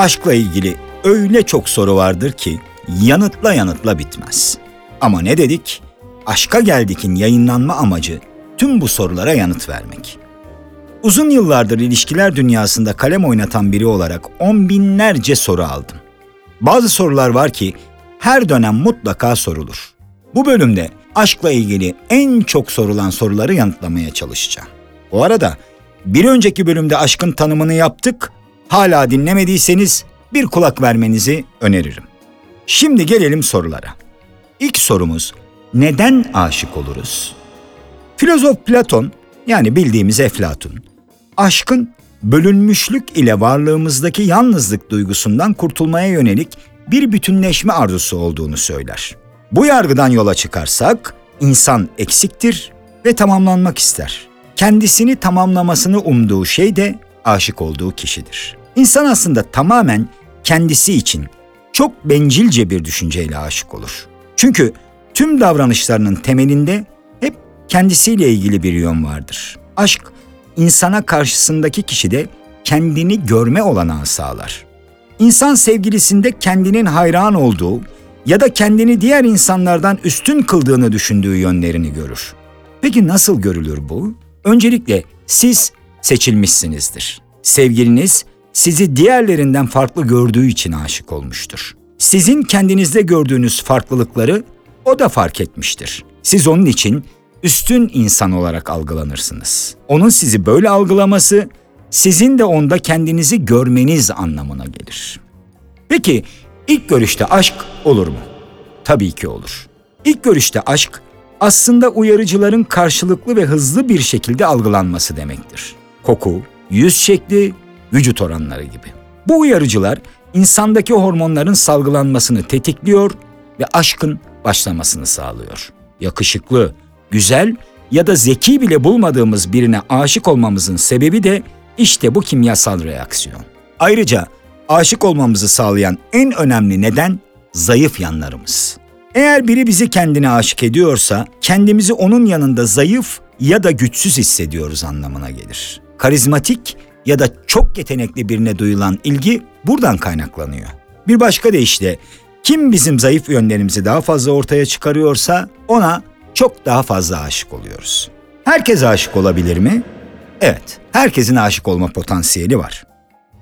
Aşkla ilgili öyle çok soru vardır ki yanıtla bitmez. Ama ne dedik? Aşka Geldik'in yayınlanma amacı tüm bu sorulara yanıt vermek. Uzun yıllardır ilişkiler dünyasında kalem oynatan biri olarak on binlerce soru aldım. Bazı sorular var ki her dönem mutlaka sorulur. Bu bölümde aşkla ilgili en çok sorulan soruları yanıtlamaya çalışacağım. Bu arada bir önceki bölümde aşkın tanımını yaptık. Hala dinlemediyseniz bir kulak vermenizi öneririm. Şimdi gelelim sorulara. İlk sorumuz, neden aşık oluruz? Filozof Platon, yani bildiğimiz Eflatun, aşkın bölünmüşlük ile varlığımızdaki yalnızlık duygusundan kurtulmaya yönelik bir bütünleşme arzusu olduğunu söyler. Bu yargıdan yola çıkarsak, insan eksiktir ve tamamlanmak ister. Kendisini tamamlamasını umduğu şey de aşık olduğu kişidir. İnsan aslında tamamen kendisi için çok bencilce bir düşünceyle aşık olur. Çünkü tüm davranışlarının temelinde hep kendisiyle ilgili bir yön vardır. Aşk, insana karşısındaki kişide kendini görme olanağı sağlar. İnsan sevgilisinde kendinin hayran olduğu ya da kendini diğer insanlardan üstün kıldığını düşündüğü yönlerini görür. Peki nasıl görülür bu? Öncelikle siz seçilmişsinizdir. Sevgiliniz sizi diğerlerinden farklı gördüğü için aşık olmuştur. Sizin kendinizde gördüğünüz farklılıkları o da fark etmiştir. Siz onun için üstün insan olarak algılanırsınız. Onun sizi böyle algılaması, sizin de onda kendinizi görmeniz anlamına gelir. Peki ilk görüşte aşk olur mu? Tabii ki olur. İlk görüşte aşk aslında uyarıcıların karşılıklı ve hızlı bir şekilde algılanması demektir. Koku, yüz şekli, vücut oranları gibi. Bu uyarıcılar insandaki hormonların salgılanmasını tetikliyor ve aşkın başlamasını sağlıyor. Yakışıklı, güzel ya da zeki bile bulmadığımız birine aşık olmamızın sebebi de işte bu kimyasal reaksiyon. Ayrıca aşık olmamızı sağlayan en önemli neden zayıf yanlarımız. Eğer biri bizi kendine aşık ediyorsa, kendimizi onun yanında zayıf ya da güçsüz hissediyoruz anlamına gelir. Karizmatik ya da çok yetenekli birine duyulan ilgi buradan kaynaklanıyor. Bir başka deyişle, kim bizim zayıf yönlerimizi daha fazla ortaya çıkarıyorsa ona çok daha fazla aşık oluyoruz. Herkes aşık olabilir mi? Evet, herkesin aşık olma potansiyeli var.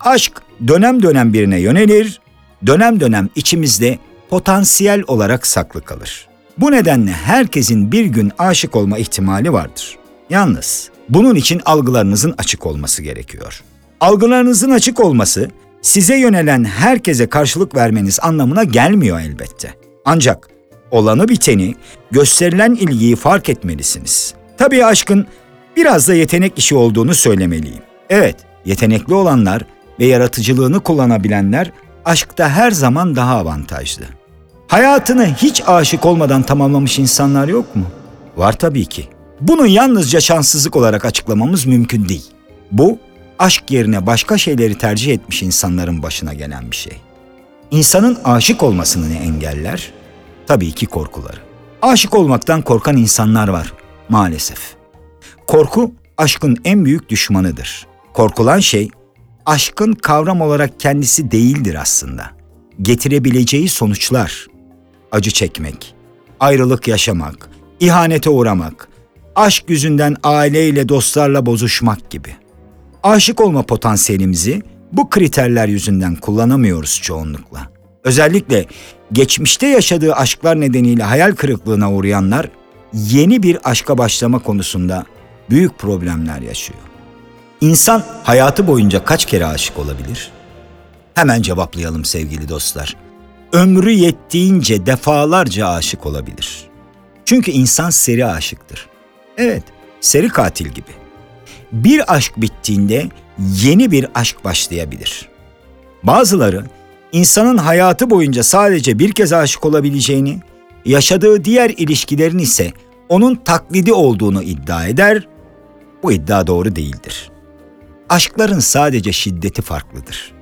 Aşk dönem dönem birine yönelir, dönem dönem içimizde potansiyel olarak saklı kalır. Bu nedenle herkesin bir gün aşık olma ihtimali vardır. Yalnız bunun için algılarınızın açık olması gerekiyor. Algılarınızın açık olması, size yönelen herkese karşılık vermeniz anlamına gelmiyor elbette. Ancak olanı biteni, gösterilen ilgiyi fark etmelisiniz. Tabii aşkın biraz da yetenek işi olduğunu söylemeliyim. Evet, yetenekli olanlar ve yaratıcılığını kullanabilenler aşkta her zaman daha avantajlı. Hayatını hiç aşık olmadan tamamlamış insanlar yok mu? Var tabii ki. Bunu yalnızca şanssızlık olarak açıklamamız mümkün değil. Bu, aşk yerine başka şeyleri tercih etmiş insanların başına gelen bir şey. İnsanın aşık olmasını ne engeller? Tabii ki korkuları. Aşık olmaktan korkan insanlar var, maalesef. Korku, aşkın en büyük düşmanıdır. Korkulan şey, aşkın kavram olarak kendisi değildir aslında. Getirebileceği sonuçlar, acı çekmek, ayrılık yaşamak, ihanete uğramak, aşk yüzünden aileyle, dostlarla bozuşmak gibi. Aşık olma potansiyelimizi bu kriterler yüzünden kullanamıyoruz çoğunlukla. Özellikle geçmişte yaşadığı aşklar nedeniyle hayal kırıklığına uğrayanlar yeni bir aşka başlama konusunda büyük problemler yaşıyor. İnsan hayatı boyunca kaç kere aşık olabilir? Hemen cevaplayalım sevgili dostlar. Ömrü yettiğince defalarca aşık olabilir. Çünkü insan seri aşıktır. Evet, seri katil gibi. Bir aşk bittiğinde yeni bir aşk başlayabilir. Bazıları insanın hayatı boyunca sadece bir kez aşık olabileceğini, yaşadığı diğer ilişkilerin ise onun taklidi olduğunu iddia eder. Bu iddia doğru değildir. Aşkların sadece şiddeti farklıdır.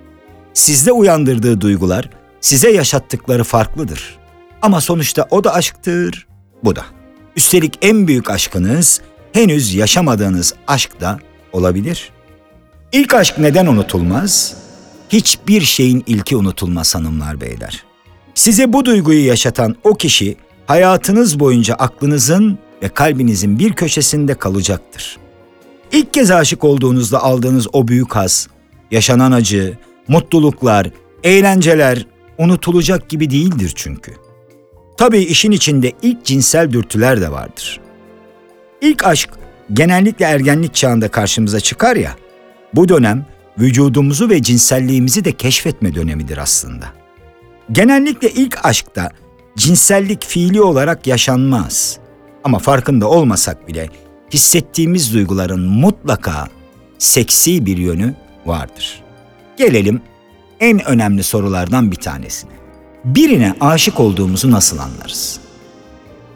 Sizde uyandırdığı duygular, size yaşattıkları farklıdır. Ama sonuçta o da aşktır, bu da. Üstelik en büyük aşkınız henüz yaşamadığınız aşk da olabilir. İlk aşk neden unutulmaz? hiçbir şeyin ilki unutulmaz hanımlar beyler. Size bu duyguyu yaşatan o kişi hayatınız boyunca aklınızın ve kalbinizin bir köşesinde kalacaktır. İlk kez aşık olduğunuzda aldığınız o büyük haz, yaşanan acı, mutluluklar, eğlenceler unutulacak gibi değildir çünkü. Tabii işin içinde ilk cinsel dürtüler de vardır. İlk aşk genellikle ergenlik çağında karşımıza çıkar ya, bu dönem vücudumuzu ve cinselliğimizi de keşfetme dönemidir aslında. Genellikle ilk aşkta cinsellik fiili olarak yaşanmaz. Ama farkında olmasak bile hissettiğimiz duyguların mutlaka seksi bir yönü vardır. Gelelim en önemli sorulardan bir tanesine. Birine aşık olduğumuzu nasıl anlarız?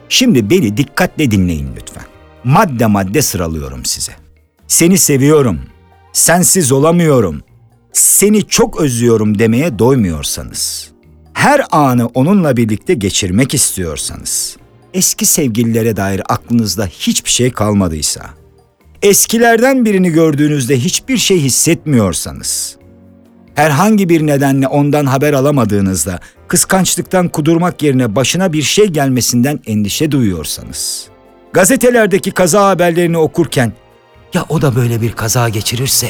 Şimdi beni dikkatle dinleyin lütfen. Madde madde sıralıyorum size. Seni seviyorum, sensiz olamıyorum, seni çok özlüyorum demeye doymuyorsanız, her anı onunla birlikte geçirmek istiyorsanız, eski sevgililere dair aklınızda hiçbir şey kalmadıysa, eskilerden birini gördüğünüzde hiçbir şey hissetmiyorsanız, herhangi bir nedenle ondan haber alamadığınızda, kıskançlıktan kudurmak yerine başına bir şey gelmesinden endişe duyuyorsanız, gazetelerdeki kaza haberlerini okurken, "Ya o da böyle bir kaza geçirirse?"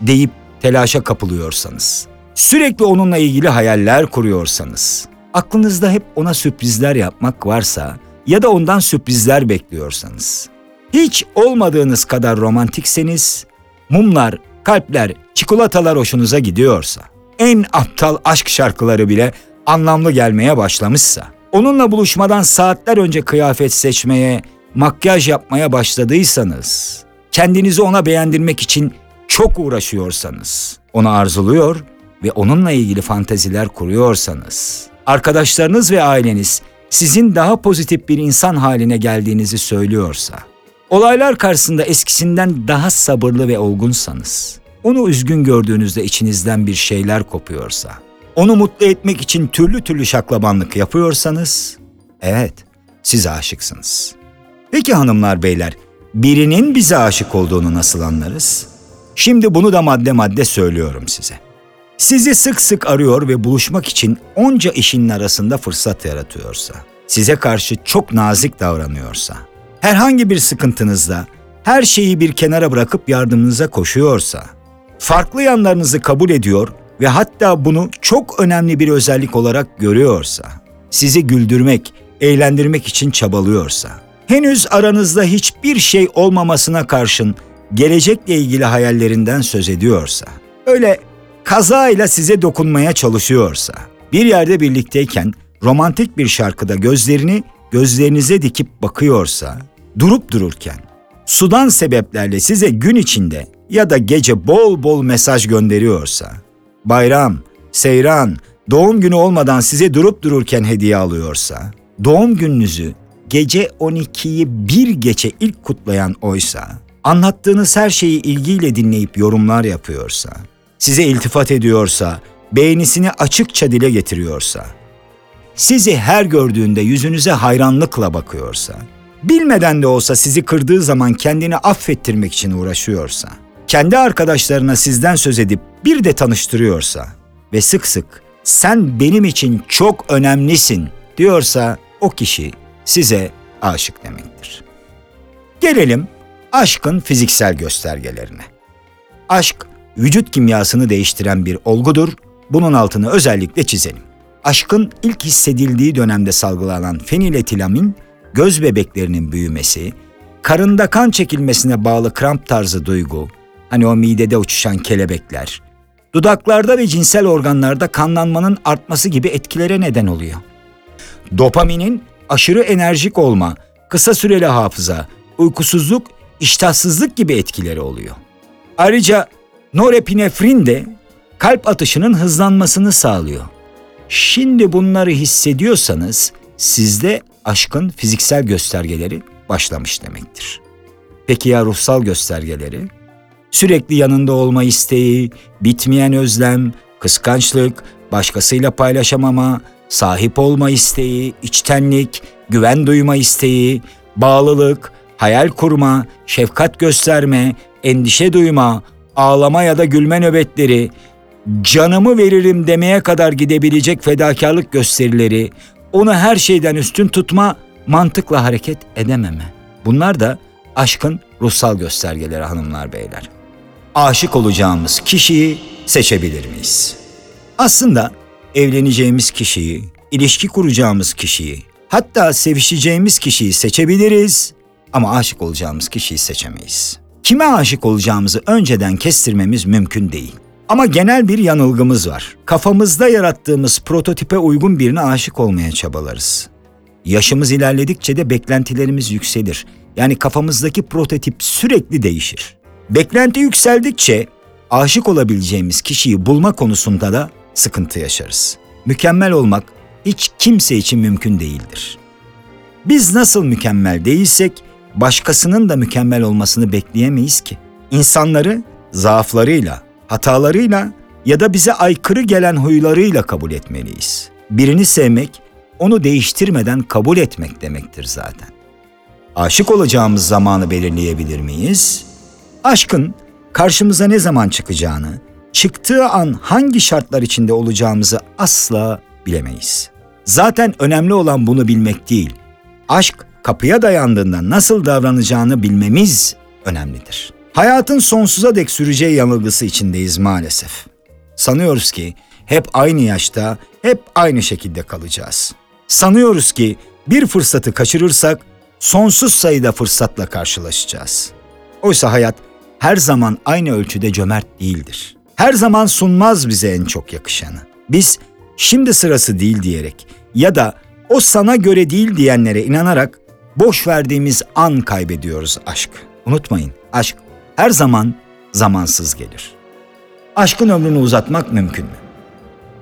deyip telaşa kapılıyorsanız, sürekli onunla ilgili hayaller kuruyorsanız, aklınızda hep ona sürprizler yapmak varsa ya da ondan sürprizler bekliyorsanız, hiç olmadığınız kadar romantikseniz, mumlar, kalpler, çikolatalar hoşunuza gidiyorsa, en aptal aşk şarkıları bile anlamlı gelmeye başlamışsa, onunla buluşmadan saatler önce kıyafet seçmeye, makyaj yapmaya başladıysanız, kendinizi ona beğendirmek için çok uğraşıyorsanız, onu arzuluyor ve onunla ilgili fanteziler kuruyorsanız, arkadaşlarınız ve aileniz sizin daha pozitif bir insan haline geldiğinizi söylüyorsa, olaylar karşısında eskisinden daha sabırlı ve olgunsanız, onu üzgün gördüğünüzde içinizden bir şeyler kopuyorsa, onu mutlu etmek için türlü türlü şaklabanlık yapıyorsanız, evet, siz aşıksınız. Peki hanımlar beyler, birinin bize aşık olduğunu nasıl anlarız? Şimdi bunu da madde madde söylüyorum size. Sizi sık sık arıyor ve buluşmak için onca işin arasında fırsat yaratıyorsa, size karşı çok nazik davranıyorsa, herhangi bir sıkıntınızda her şeyi bir kenara bırakıp yardımınıza koşuyorsa, farklı yanlarınızı kabul ediyor ve hatta bunu çok önemli bir özellik olarak görüyorsa, sizi güldürmek, eğlendirmek için çabalıyorsa, henüz aranızda hiçbir şey olmamasına karşın gelecekle ilgili hayallerinden söz ediyorsa, öyle kazayla size dokunmaya çalışıyorsa, bir yerde birlikteyken romantik bir şarkıda gözlerini gözlerinize dikip bakıyorsa, durup dururken sudan sebeplerle size gün içinde ya da gece bol bol mesaj gönderiyorsa, bayram, seyran, doğum günü olmadan size durup dururken hediye alıyorsa, doğum gününüzü gece 12'yi bir gece ilk kutlayan oysa, anlattığınız her şeyi ilgiyle dinleyip yorumlar yapıyorsa, size iltifat ediyorsa, beğenisini açıkça dile getiriyorsa, sizi her gördüğünde yüzünüze hayranlıkla bakıyorsa, bilmeden de olsa sizi kırdığı zaman kendini affettirmek için uğraşıyorsa, kendi arkadaşlarına sizden söz edip bir de tanıştırıyorsa ve sık sık "sen benim için çok önemlisin" diyorsa, o kişi size aşık demektir. Gelelim aşkın fiziksel göstergelerine. Aşk, vücut kimyasını değiştiren bir olgudur. Bunun altını özellikle çizelim. Aşkın ilk hissedildiği dönemde salgılanan feniletilamin, göz bebeklerinin büyümesi, karında kan çekilmesine bağlı kramp tarzı duygu, hani o midede uçuşan kelebekler, dudaklarda ve cinsel organlarda kanlanmanın artması gibi etkilere neden oluyor. Dopaminin aşırı enerjik olma, kısa süreli hafıza, uykusuzluk, iştahsızlık gibi etkileri oluyor. Ayrıca norepinefrin de kalp atışının hızlanmasını sağlıyor. Şimdi bunları hissediyorsanız sizde aşkın fiziksel göstergeleri başlamış demektir. Peki ya ruhsal göstergeleri? Sürekli yanında olma isteği, bitmeyen özlem, kıskançlık, başkasıyla paylaşamama, sahip olma isteği, içtenlik, güven duyma isteği, bağlılık, hayal kurma, şefkat gösterme, endişe duyma, ağlama ya da gülme nöbetleri, canımı veririm demeye kadar gidebilecek fedakarlık gösterileri, onu her şeyden üstün tutma, mantıkla hareket edememe. Bunlar da aşkın ruhsal göstergeleri hanımlar beyler. Aşık olacağımız kişiyi seçebilir miyiz? Aslında evleneceğimiz kişiyi, ilişki kuracağımız kişiyi, hatta sevişeceğimiz kişiyi seçebiliriz ama aşık olacağımız kişiyi seçemeyiz. Kime aşık olacağımızı önceden kestirmemiz mümkün değil. Ama genel bir yanılgımız var. Kafamızda yarattığımız prototipe uygun birine aşık olmaya çabalarız. Yaşımız ilerledikçe de beklentilerimiz yükselir. Yani kafamızdaki prototip sürekli değişir. Beklenti yükseldikçe aşık olabileceğimiz kişiyi bulma konusunda da sıkıntı yaşarız. Mükemmel olmak hiç kimse için mümkün değildir. Biz nasıl mükemmel değilsek başkasının da mükemmel olmasını bekleyemeyiz ki. İnsanları zaaflarıyla, hatalarıyla ya da bize aykırı gelen huylarıyla kabul etmeliyiz. Birini sevmek, onu değiştirmeden kabul etmek demektir zaten. Aşık olacağımız zamanı belirleyebilir miyiz? Aşkın karşımıza ne zaman çıkacağını, çıktığı an hangi şartlar içinde olacağımızı asla bilemeyiz. Zaten önemli olan bunu bilmek değil, aşk kapıya dayandığında nasıl davranacağını bilmemiz önemlidir. Hayatın sonsuza dek süreceği yanılgısı içindeyiz maalesef. Sanıyoruz ki hep aynı yaşta, hep aynı şekilde kalacağız. Sanıyoruz ki bir fırsatı kaçırırsak sonsuz sayıda fırsatla karşılaşacağız. Oysa hayat her zaman aynı ölçüde cömert değildir. Her zaman sunmaz bize en çok yakışanı. Biz şimdi sırası değil diyerek ya da o sana göre değil diyenlere inanarak boş verdiğimiz an kaybediyoruz aşkı. Unutmayın, aşk her zaman zamansız gelir. Aşkın ömrünü uzatmak mümkün mü?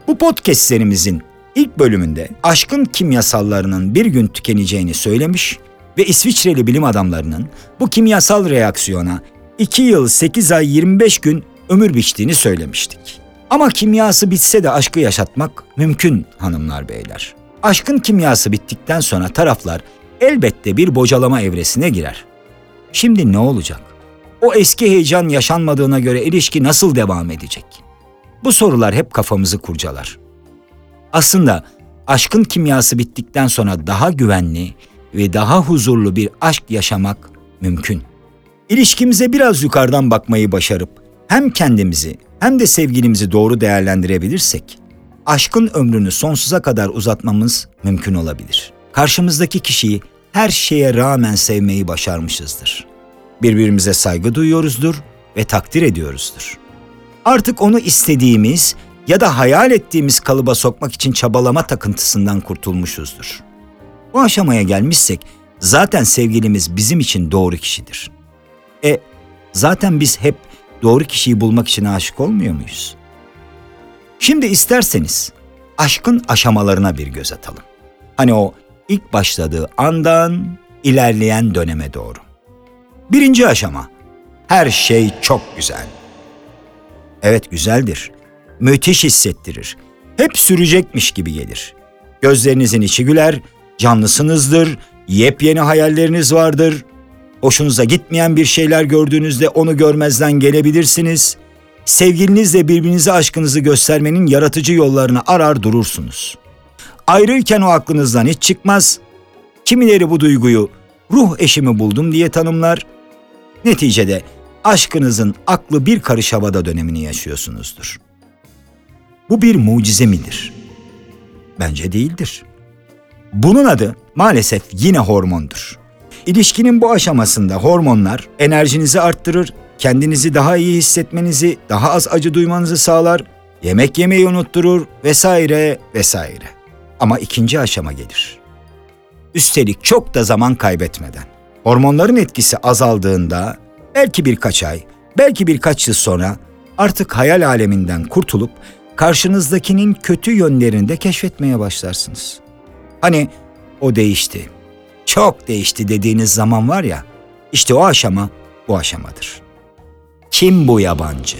Bu podcastlerimizin ilk bölümünde aşkın kimyasallarının bir gün tükeneceğini söylemiş ve İsviçreli bilim adamlarının bu kimyasal reaksiyona 2 yıl 8 ay 25 gün ömür biçtiğini söylemiştik. Ama kimyası bitse de aşkı yaşatmak mümkün hanımlar beyler. Aşkın kimyası bittikten sonra taraflar elbette bir bocalama evresine girer. Şimdi ne olacak? O eski heyecan yaşanmadığına göre ilişki nasıl devam edecek? Bu sorular hep kafamızı kurcalar. Aslında aşkın kimyası bittikten sonra daha güvenli ve daha huzurlu bir aşk yaşamak mümkün. İlişkimize biraz yukarıdan bakmayı başarıp hem kendimizi hem de sevgilimizi doğru değerlendirebilirsek, aşkın ömrünü sonsuza kadar uzatmamız mümkün olabilir. Karşımızdaki kişiyi her şeye rağmen sevmeyi başarmışızdır. Birbirimize saygı duyuyoruzdur ve takdir ediyoruzdur. Artık onu istediğimiz ya da hayal ettiğimiz kalıba sokmak için çabalama takıntısından kurtulmuşuzdur. Bu aşamaya gelmişsek zaten sevgilimiz bizim için doğru kişidir. Zaten biz hep doğru kişiyi bulmak için aşık olmuyor muyuz? Şimdi isterseniz aşkın aşamalarına bir göz atalım. Hani o ilk başladığı andan ilerleyen döneme doğru. 1. aşama. Her şey çok güzel. Evet, güzeldir. Müthiş hissettirir. Hep sürecekmiş gibi gelir. Gözlerinizin içi güler, canlısınızdır, yepyeni hayalleriniz vardır. Hoşunuza gitmeyen bir şeyler gördüğünüzde onu görmezden gelebilirsiniz. Sevgilinizle birbirinize aşkınızı göstermenin yaratıcı yollarını arar durursunuz. Ayrılırken o aklınızdan hiç çıkmaz. Kimileri bu duyguyu ruh eşimi buldum diye tanımlar. Neticede aşkınızın aklı bir karış havada dönemini yaşıyorsunuzdur. Bu bir mucize midir? Bence değildir. Bunun adı maalesef yine hormondur. İlişkinin bu aşamasında hormonlar enerjinizi arttırır, kendinizi daha iyi hissetmenizi, daha az acı duymanızı sağlar, yemek yemeyi unutturur vesaire vesaire. Ama 2. aşama gelir. Üstelik çok da zaman kaybetmeden. Hormonların etkisi azaldığında belki birkaç ay, belki birkaç yıl sonra artık hayal aleminden kurtulup karşınızdakinin kötü yönlerini de keşfetmeye başlarsınız. Hani o değişti, çok değişti dediğiniz zaman var ya, işte o aşama bu aşamadır. Kim bu yabancı?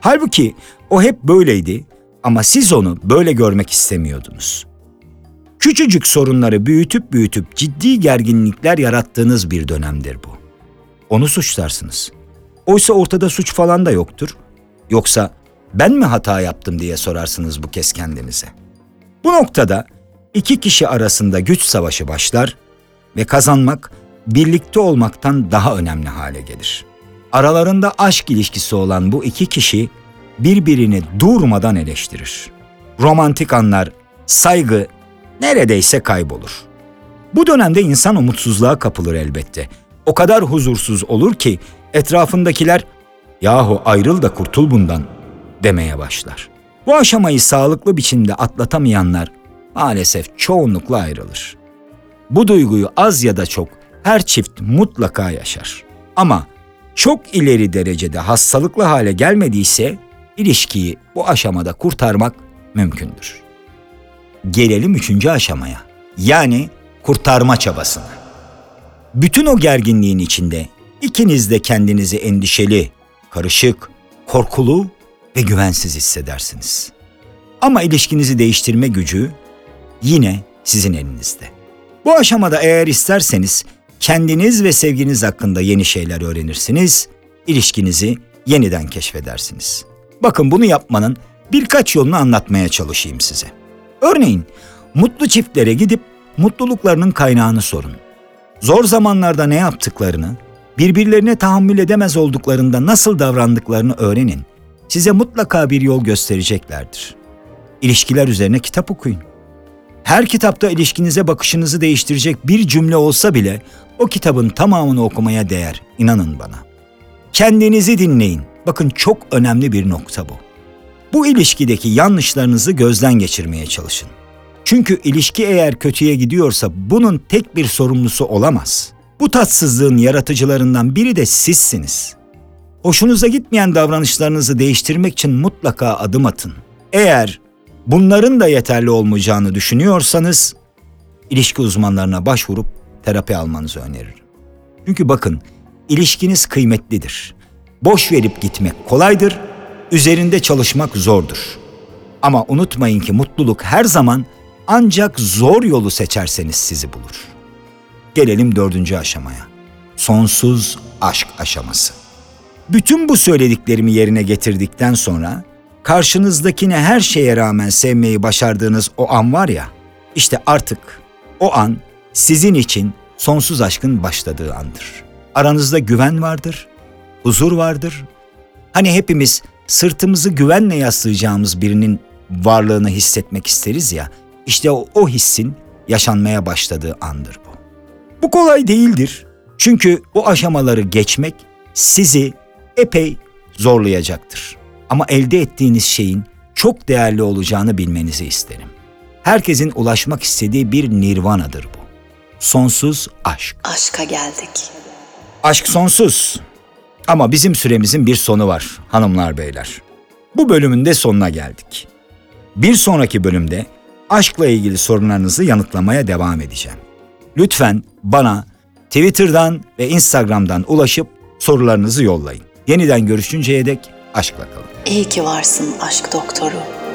Halbuki o hep böyleydi ama siz onu böyle görmek istemiyordunuz. Küçücük sorunları büyütüp ciddi gerginlikler yarattığınız bir dönemdir bu. Onu suçlarsınız. Oysa ortada suç falan da yoktur. Yoksa ben mi hata yaptım diye sorarsınız bu kez kendinize. Bu noktada iki kişi arasında güç savaşı başlar ve kazanmak birlikte olmaktan daha önemli hale gelir. Aralarında aşk ilişkisi olan bu iki kişi birbirini durmadan eleştirir. Romantik anlar, saygı neredeyse kaybolur. Bu dönemde insan umutsuzluğa kapılır elbette. O kadar huzursuz olur ki etrafındakiler "Yahu ayrıl da kurtul bundan" demeye başlar. Bu aşamayı sağlıklı biçimde atlatamayanlar maalesef çoğunlukla ayrılır. Bu duyguyu az ya da çok her çift mutlaka yaşar. Ama çok ileri derecede hastalıklı hale gelmediyse ilişkiyi bu aşamada kurtarmak mümkündür. Gelelim 3. aşamaya, yani kurtarma çabasına. Bütün o gerginliğin içinde ikiniz de kendinizi endişeli, karışık, korkulu ve güvensiz hissedersiniz. Ama ilişkinizi değiştirme gücü yine sizin elinizde. Bu aşamada eğer isterseniz kendiniz ve sevginiz hakkında yeni şeyler öğrenirsiniz, ilişkinizi yeniden keşfedersiniz. Bakın, bunu yapmanın birkaç yolunu anlatmaya çalışayım size. Örneğin mutlu çiftlere gidip mutluluklarının kaynağını sorun. Zor zamanlarda ne yaptıklarını, birbirlerine tahammül edemez olduklarında nasıl davrandıklarını öğrenin. Size mutlaka bir yol göstereceklerdir. İlişkiler üzerine kitap okuyun. Her kitapta ilişkinize bakışınızı değiştirecek bir cümle olsa bile o kitabın tamamını okumaya değer, inanın bana. Kendinizi dinleyin. Bakın, çok önemli bir nokta bu. Bu ilişkideki yanlışlarınızı gözden geçirmeye çalışın. Çünkü ilişki eğer kötüye gidiyorsa bunun tek bir sorumlusu olamaz. Bu tatsızlığın yaratıcılarından biri de sizsiniz. Hoşunuza gitmeyen davranışlarınızı değiştirmek için mutlaka adım atın. Eğer bunların da yeterli olmayacağını düşünüyorsanız ilişki uzmanlarına başvurup terapi almanızı öneririm. Çünkü bakın, ilişkiniz kıymetlidir. Boş verip gitmek kolaydır, üzerinde çalışmak zordur. Ama unutmayın ki mutluluk her zaman ancak zor yolu seçerseniz sizi bulur. Gelelim 4. aşamaya. Sonsuz aşk aşaması. Bütün bu söylediklerimi yerine getirdikten sonra karşınızdakine her şeye rağmen sevmeyi başardığınız o an var ya, işte artık o an sizin için sonsuz aşkın başladığı andır. Aranızda güven vardır, huzur vardır. Hani hepimiz sırtımızı güvenle yaslayacağımız birinin varlığını hissetmek isteriz ya, işte o hissin yaşanmaya başladığı andır bu. Bu kolay değildir. Çünkü bu aşamaları geçmek sizi epey zorlayacaktır. Ama elde ettiğiniz şeyin çok değerli olacağını bilmenizi isterim. Herkesin ulaşmak istediği bir nirvanadır bu. Sonsuz aşk. Aşka geldik. Aşk sonsuz. Ama bizim süremizin bir sonu var hanımlar beyler. Bu bölümün de sonuna geldik. Bir sonraki bölümde aşkla ilgili sorularınızı yanıtlamaya devam edeceğim. Lütfen bana Twitter'dan ve Instagram'dan ulaşıp sorularınızı yollayın. Yeniden görüşünceye dek aşkla kalın. İyi ki varsın aşk doktoru.